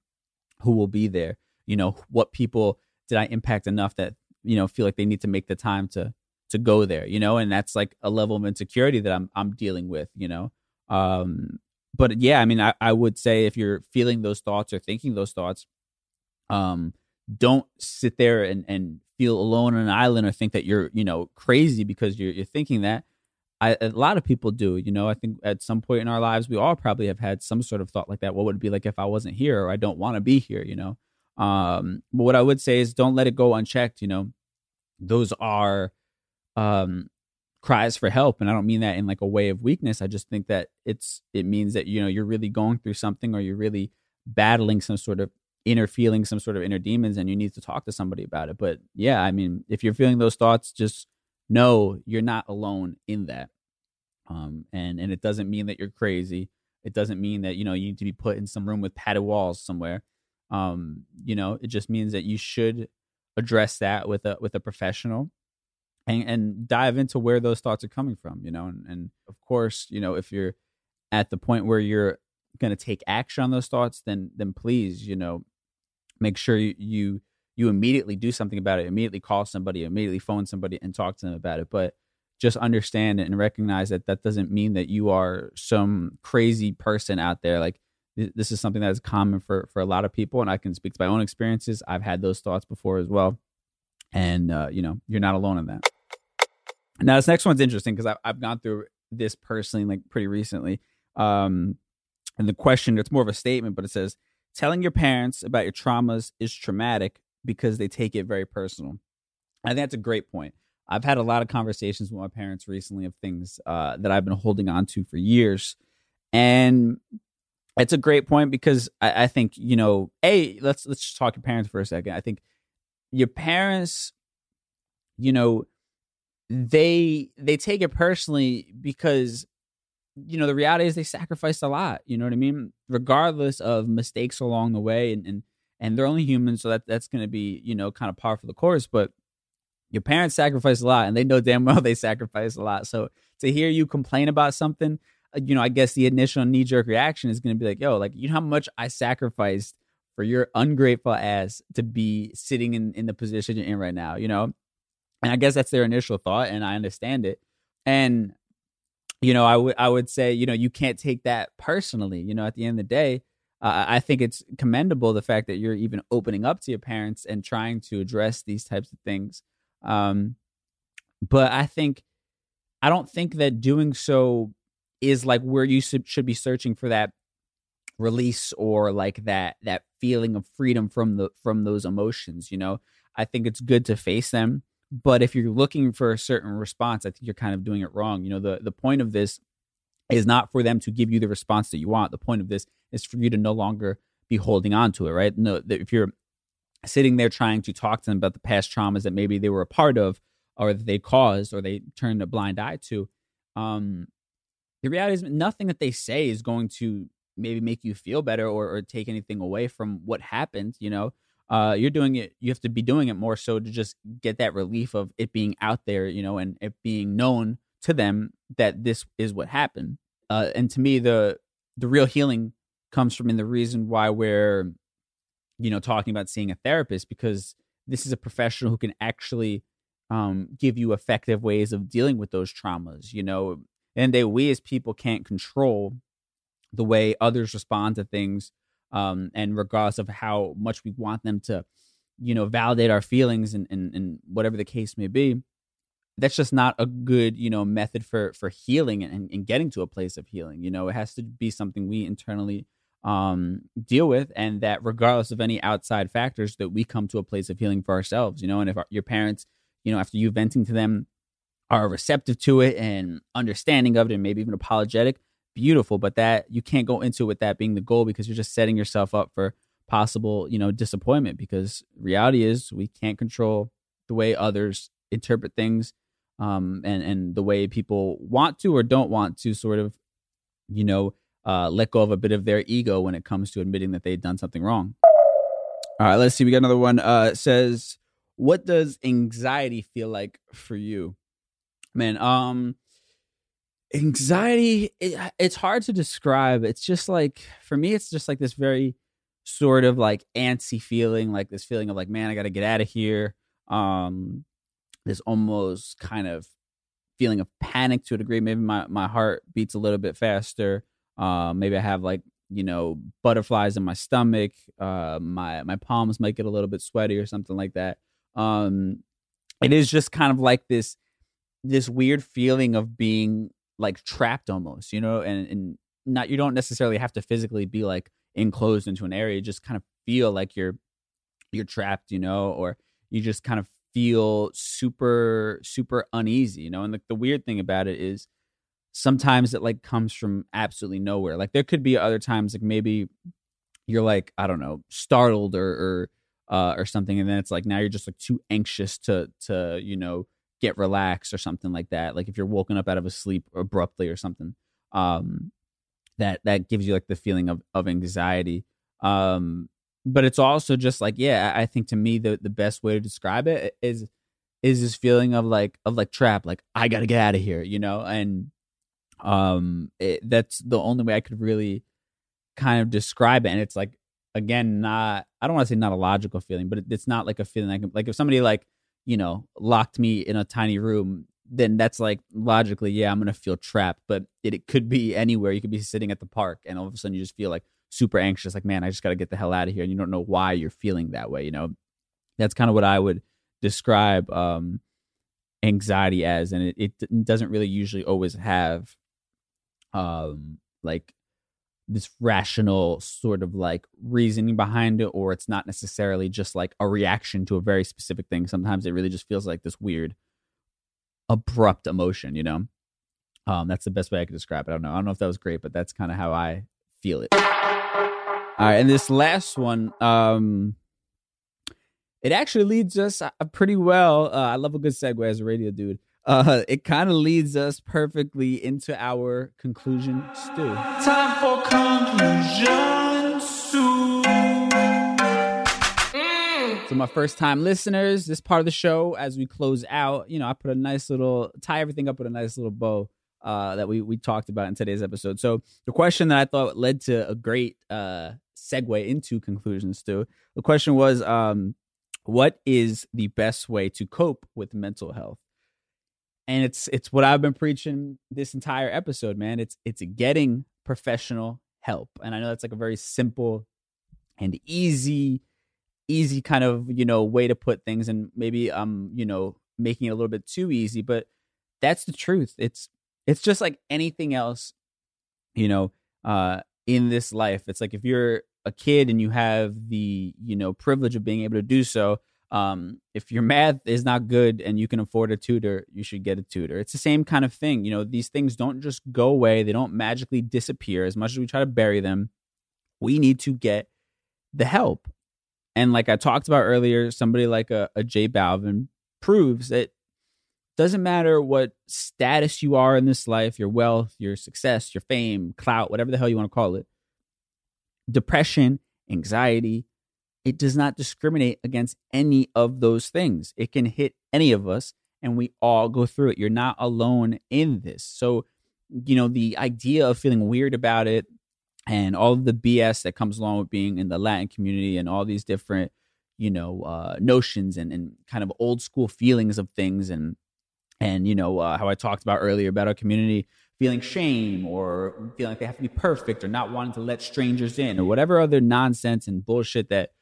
who will be there. You know, what people did I impact enough that, you know, feel like they need to make the time to to go there, you know, and that's like a level of insecurity that I'm I'm dealing with, you know. Um, but yeah, I mean, I, I would say if you're feeling those thoughts or thinking those thoughts, um, don't sit there and, and feel alone on an island or think that you're, you know, crazy because you're you're thinking that. I, a lot of people do, you know. I think at some point in our lives, we all probably have had some sort of thought like that. What would it be like if I wasn't here, or I don't want to be here, you know? Um, but what I would say is don't let it go unchecked, you know. Those are um, cries for help. And I don't mean that in like a way of weakness. I just think that it's, it means that, you know, you're really going through something, or you're really battling some sort of inner feelings, some sort of inner demons, and you need to talk to somebody about it. But yeah, I mean, if you're feeling those thoughts, just know you're not alone in that. Um, and, and it doesn't mean that you're crazy. It doesn't mean that, you know, you need to be put in some room with padded walls somewhere. Um, you know, it just means that you should address that with a, with a professional and, and dive into where those thoughts are coming from, you know? And, and of course, you know, if you're at the point where you're going to take action on those thoughts, then, then please, you know, make sure you, you, you immediately do something about it, immediately call somebody, immediately phone somebody and talk to them about it. But just understand and recognize that that doesn't mean that you are some crazy person out there. Like th- this is something that is common for, for a lot of people. And I can speak to my own experiences. I've had those thoughts before as well. And, uh, you know, you're not alone in that. Now, this next one's interesting because I've gone through this personally, like pretty recently. Um, and the question, it's more of a statement, but it says, telling your parents about your traumas is traumatic because they take it very personal. I think that's a great point. I've had a lot of conversations with my parents recently of things uh, that I've been holding on to for years. And it's a great point because I, I think, you know, A, let's let's just talk to parents for a second. I think your parents, you know, they they take it personally because, you know, the reality is they sacrificed a lot. You know what I mean? Regardless of mistakes along the way, and and, and they're only human, so that that's going to be, you know, kind of par for the course. But your parents sacrifice a lot, and they know damn well they sacrifice a lot. So to hear you complain about something, you know, I guess the initial knee-jerk reaction is going to be like, yo, like, you know how much I sacrificed for your ungrateful ass to be sitting in, in the position you're in right now, you know? And I guess that's their initial thought, and I understand it. And, you know, I, w- I would say, you know, you can't take that personally. You know, at the end of the day, uh, I think it's commendable the fact that you're even opening up to your parents and trying to address these types of things. Um, but I think, I don't think that doing so is like where you should be searching for that release or like that, that feeling of freedom from the, from those emotions. You know, I think it's good to face them, but if you're looking for a certain response, I think you're kind of doing it wrong. You know, the, the point of this is not for them to give you the response that you want. The point of this is for you to no longer be holding on to it, right? No, that if you're sitting there trying to talk to them about the past traumas that maybe they were a part of or that they caused or they turned a blind eye to. Um, the reality is nothing that they say is going to maybe make you feel better or, or take anything away from what happened. You know, uh, you're doing it. You have to be doing it more so to just get that relief of it being out there, you know, and it being known to them that this is what happened. Uh, and to me, the, the real healing comes from in the reason why we're, you know, talking about seeing a therapist, because this is a professional who can actually um, give you effective ways of dealing with those traumas, you know, and they, we as people can't control the way others respond to things. Um, and regardless of how much we want them to, you know, validate our feelings and, and, and whatever the case may be, that's just not a good, you know, method for, for healing and, and getting to a place of healing. You know, it has to be something we internally um, deal with, and that regardless of any outside factors, that we come to a place of healing for ourselves, you know. And if our, your parents, you know, after you venting to them are receptive to it and understanding of it and maybe even apologetic, beautiful, but that you can't go into it with that being the goal, because you're just setting yourself up for possible, you know, disappointment, because reality is we can't control the way others interpret things. um, and, and the way people want to or don't want to sort of, you know, uh, let go of a bit of their ego when it comes to admitting that they've done something wrong. All right, let's see. We got another one. Uh, it says, what does anxiety feel like for you? Man, um, anxiety, it, it's hard to describe. It's just like, for me, it's just like this very sort of like antsy feeling, like this feeling of like, man, I got to get out of here. Um, this almost kind of feeling of panic to a degree. Maybe my, my heart beats a little bit faster. Uh, maybe I have like, you know, butterflies in my stomach. Uh, my, my palms might get a little bit sweaty or something like that. Um, it is just kind of like this, this weird feeling of being like trapped almost, you know, and, and not, you don't necessarily have to physically be like enclosed into an area. You just kind of feel like you're, you're trapped, you know, or you just kind of feel super, super uneasy, you know? And the, the weird thing about it is sometimes it like comes from absolutely nowhere. Like there could be other times, like maybe you're like, I don't know, startled or, or, uh, or something. And then it's like, now you're just like too anxious to, to, you know, get relaxed or something like that. Like if you're woken up out of a sleep abruptly or something, um, that, that gives you like the feeling of, of anxiety. Um, but it's also just like, yeah, I think to me, the, the best way to describe it is, is this feeling of like, of like trap, like I got to get out of here, you know? And, um, it, that's the only way I could really kind of describe it. And it's like, again, not, I don't want to say not a logical feeling, but it, it's not like a feeling I can, like if somebody like, you know, locked me in a tiny room, then that's like logically, yeah, I'm going to feel trapped, but it, it could be anywhere. You could be sitting at the park and all of a sudden you just feel like super anxious, like, man, I just got to get the hell out of here. And you don't know why you're feeling that way. You know, that's kind of what I would describe um, anxiety as. And it, it doesn't really usually always have um, like this rational sort of like reasoning behind it, or it's not necessarily just like a reaction to a very specific thing. Sometimes it really just feels like this weird, abrupt emotion, you know? Um, that's the best way I could describe it. I don't know. I don't know if that was great, but that's kind of how I feel it. All right. And this last one, um, it actually leads us pretty well. Uh, I love a good segue as a radio dude. Uh, it kind of leads us perfectly into our conclusion stew. Time for conclusion stew. Mm. So my first time listeners, this part of the show, as we close out, you know, I put a nice little, tie everything up with a nice little bow uh, that we, we talked about in today's episode. So the question that I thought led to a great uh, segue into conclusion stew, the question was, um, what is the best way to cope with mental health? And it's it's what I've been preaching this entire episode, man. It's it's getting professional help. And I know that's like a very simple and easy, easy kind of, you know, way to put things. And maybe I'm, you know, making it a little bit too easy, but that's the truth. It's it's just like anything else, you know, uh, in this life. It's like if you're a kid and you have the, you know, privilege of being able to do so, Um, if your math is not good and you can afford a tutor, you should get a tutor. It's the same kind of thing. You know, these things don't just go away. They don't magically disappear. As much as we try to bury them, we need to get the help. And like I talked about earlier, somebody like a, a J Balvin proves that doesn't matter what status you are in this life, your wealth, your success, your fame, clout, whatever the hell you want to call it, depression, anxiety, it does not discriminate against any of those things. It can hit any of us and we all go through it. You're not alone in this. So, you know, the idea of feeling weird about it and all of the B S that comes along with being in the Latin community and all these different, you know, uh, notions and, and kind of old school feelings of things. And, and, you know, uh, how I talked about earlier about our community feeling shame or feeling like they have to be perfect or not wanting to let strangers in or whatever other nonsense and bullshit that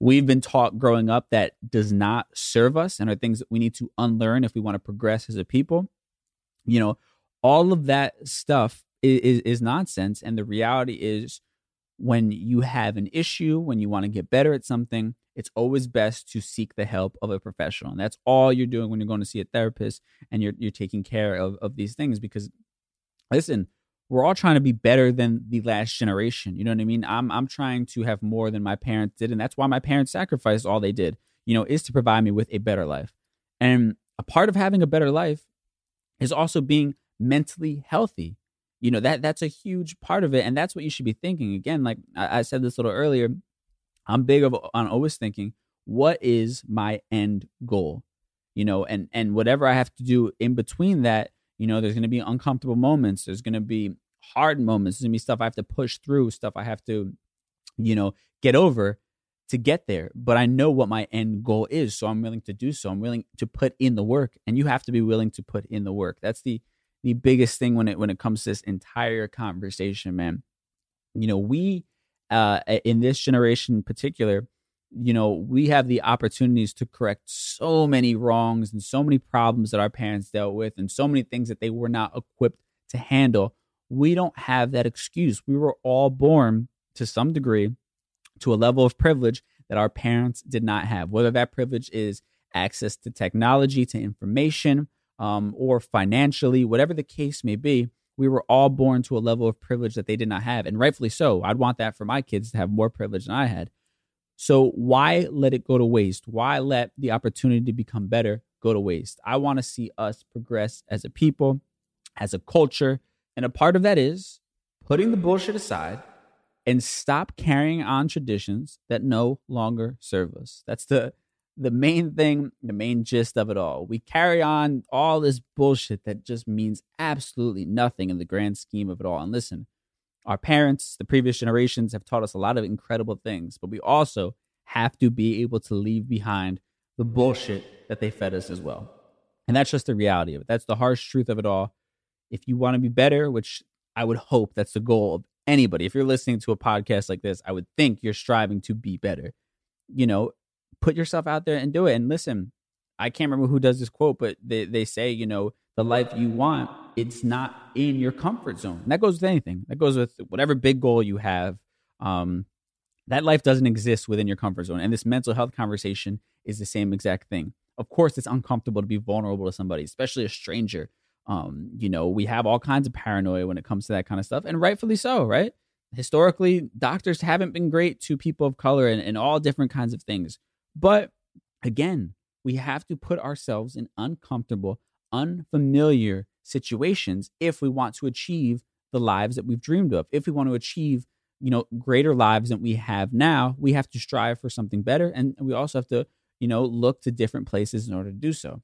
we've been taught growing up that does not serve us and are things that we need to unlearn if we want to progress as a people. You know, all of that stuff is, is, is nonsense. And the reality is when you have an issue, when you want to get better at something, it's always best to seek the help of a professional. And that's all you're doing when you're going to see a therapist and you're you're taking care of, of these things. Because listen, we're all trying to be better than the last generation. You know what I mean? I'm I'm trying to have more than my parents did. And that's why my parents sacrificed all they did, you know, is to provide me with a better life. And a part of having a better life is also being mentally healthy. You know, that that's a huge part of it. And that's what you should be thinking. Again, like I, I said this a little earlier, I'm big of, on always thinking, what is my end goal? You know, and and whatever I have to do in between that, you know, there's going to be uncomfortable moments. There's going to be hard moments. There's going to be stuff I have to push through, stuff I have to, you know, get over to get there. But I know what my end goal is. So I'm willing to do so. I'm willing to put in the work. And you have to be willing to put in the work. That's the the biggest thing when it when it comes to this entire conversation, man. You know, we uh, in this generation in particular, you know, we have the opportunities to correct so many wrongs and so many problems that our parents dealt with and so many things that they were not equipped to handle. We don't have that excuse. We were all born to some degree to a level of privilege that our parents did not have, whether that privilege is access to technology, to information, um, or financially, whatever the case may be. We were all born to a level of privilege that they did not have. And rightfully so. I'd want that for my kids, to have more privilege than I had. So why let it go to waste? Why let the opportunity to become better go to waste? I want to see us progress as a people, as a culture. And a part of that is putting the bullshit aside and stop carrying on traditions that no longer serve us. That's the the main thing, the main gist of it all. We carry on all this bullshit that just means absolutely nothing in the grand scheme of it all. And listen, our parents, the previous generations, have taught us a lot of incredible things, but we also have to be able to leave behind the bullshit that they fed us as well. And that's just the reality of it. That's the harsh truth of it all. If you want to be better, which I would hope that's the goal of anybody. If you're listening to a podcast like this, I would think you're striving to be better. You know, put yourself out there and do it. And listen, I can't remember who does this quote, but they, they say, you know, the life you want, it's not in your comfort zone. And that goes with anything. That goes with whatever big goal you have. Um, that life doesn't exist within your comfort zone. And this mental health conversation is the same exact thing. Of course, it's uncomfortable to be vulnerable to somebody, especially a stranger. Um, you know, we have all kinds of paranoia when it comes to that kind of stuff. And rightfully so, right? Historically, doctors haven't been great to people of color and, and all different kinds of things. But again, we have to put ourselves in uncomfortable, unfamiliar situations if we want to achieve the lives that we've dreamed of. If we want to achieve, you know, greater lives than we have now, we have to strive for something better. And we also have to, you know, look to different places in order to do so.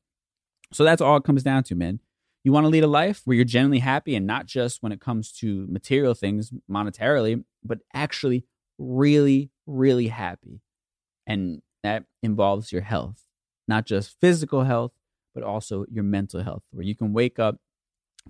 So that's all it comes down to, man. You want to lead a life where you're genuinely happy, and not just when it comes to material things monetarily, but actually really, really happy. And that involves your health, not just physical health, but also your mental health, where you can wake up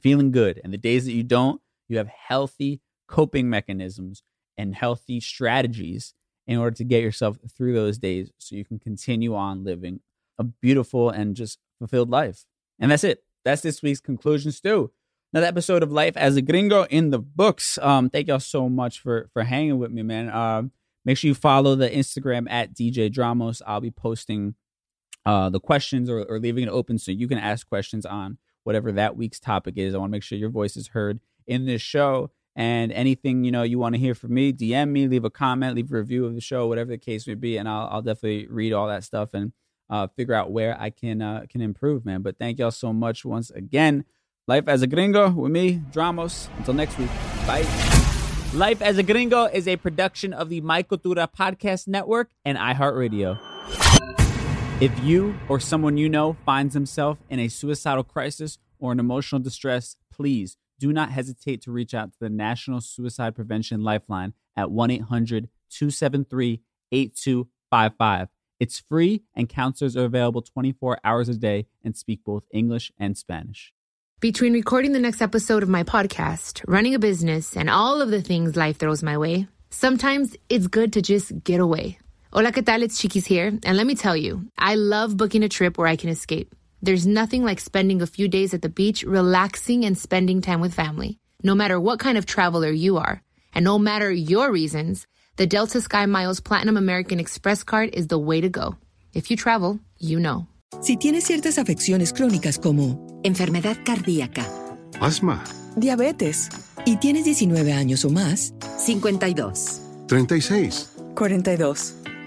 feeling good. And the days that you don't, you have healthy coping mechanisms and healthy strategies in order to get yourself through those days so you can continue on living a beautiful and just fulfilled life. And that's it. That's this week's Conclusion Stew. Another episode of Life as a Gringo in the books. Um, thank y'all so much for for hanging with me, man. Uh, make sure you follow the Instagram at D J Dramos. I'll be posting Uh, the questions or, or leaving it open so you can ask questions on whatever that week's topic is. I want to make sure your voice is heard in this show. And anything, you know, you want to hear from me, D M me, leave a comment, leave a review of the show, whatever the case may be. And I'll, I'll definitely read all that stuff and uh, figure out where I can uh, can improve, man. But thank y'all so much once again. Life as a Gringo with me, Dramos. Until next week, bye. Life as a Gringo is a production of the My Cultura Podcast Network and iHeartRadio. If you or someone you know finds himself in a suicidal crisis or an emotional distress, please do not hesitate to reach out to the National Suicide Prevention Lifeline at one eight hundred two seven three eight two five five. It's free, and counselors are available twenty-four hours a day and speak both English and Spanish. Between recording the next episode of my podcast, running a business, and all of the things life throws my way, sometimes it's good to just get away. Hola, ¿qué tal? It's Chiquis here. And let me tell you, I love booking a trip where I can escape. There's nothing like spending a few days at the beach, relaxing and spending time with family. No matter what kind of traveler you are, and no matter your reasons, the Delta SkyMiles Platinum American Express card is the way to go. If you travel, you know. Si tienes ciertas afecciones crónicas como enfermedad cardíaca, asma, diabetes, y tienes diecinueve años o más, cincuenta y dos, treinta y seis, cuarenta y dos,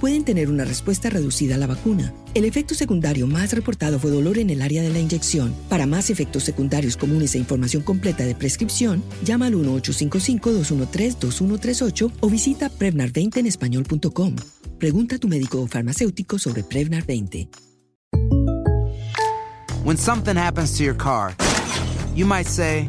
pueden tener una respuesta reducida a la vacuna. El efecto secundario más reportado fue dolor en el área de la inyección. Para más efectos secundarios comunes e información completa de prescripción, llama al uno ocho cinco cinco, dos uno tres, dos uno tres ocho o visita Prevnar veinte en español punto com. Pregunta a tu médico o farmacéutico sobre Prevnar veinte. When something happens to your car, you might say,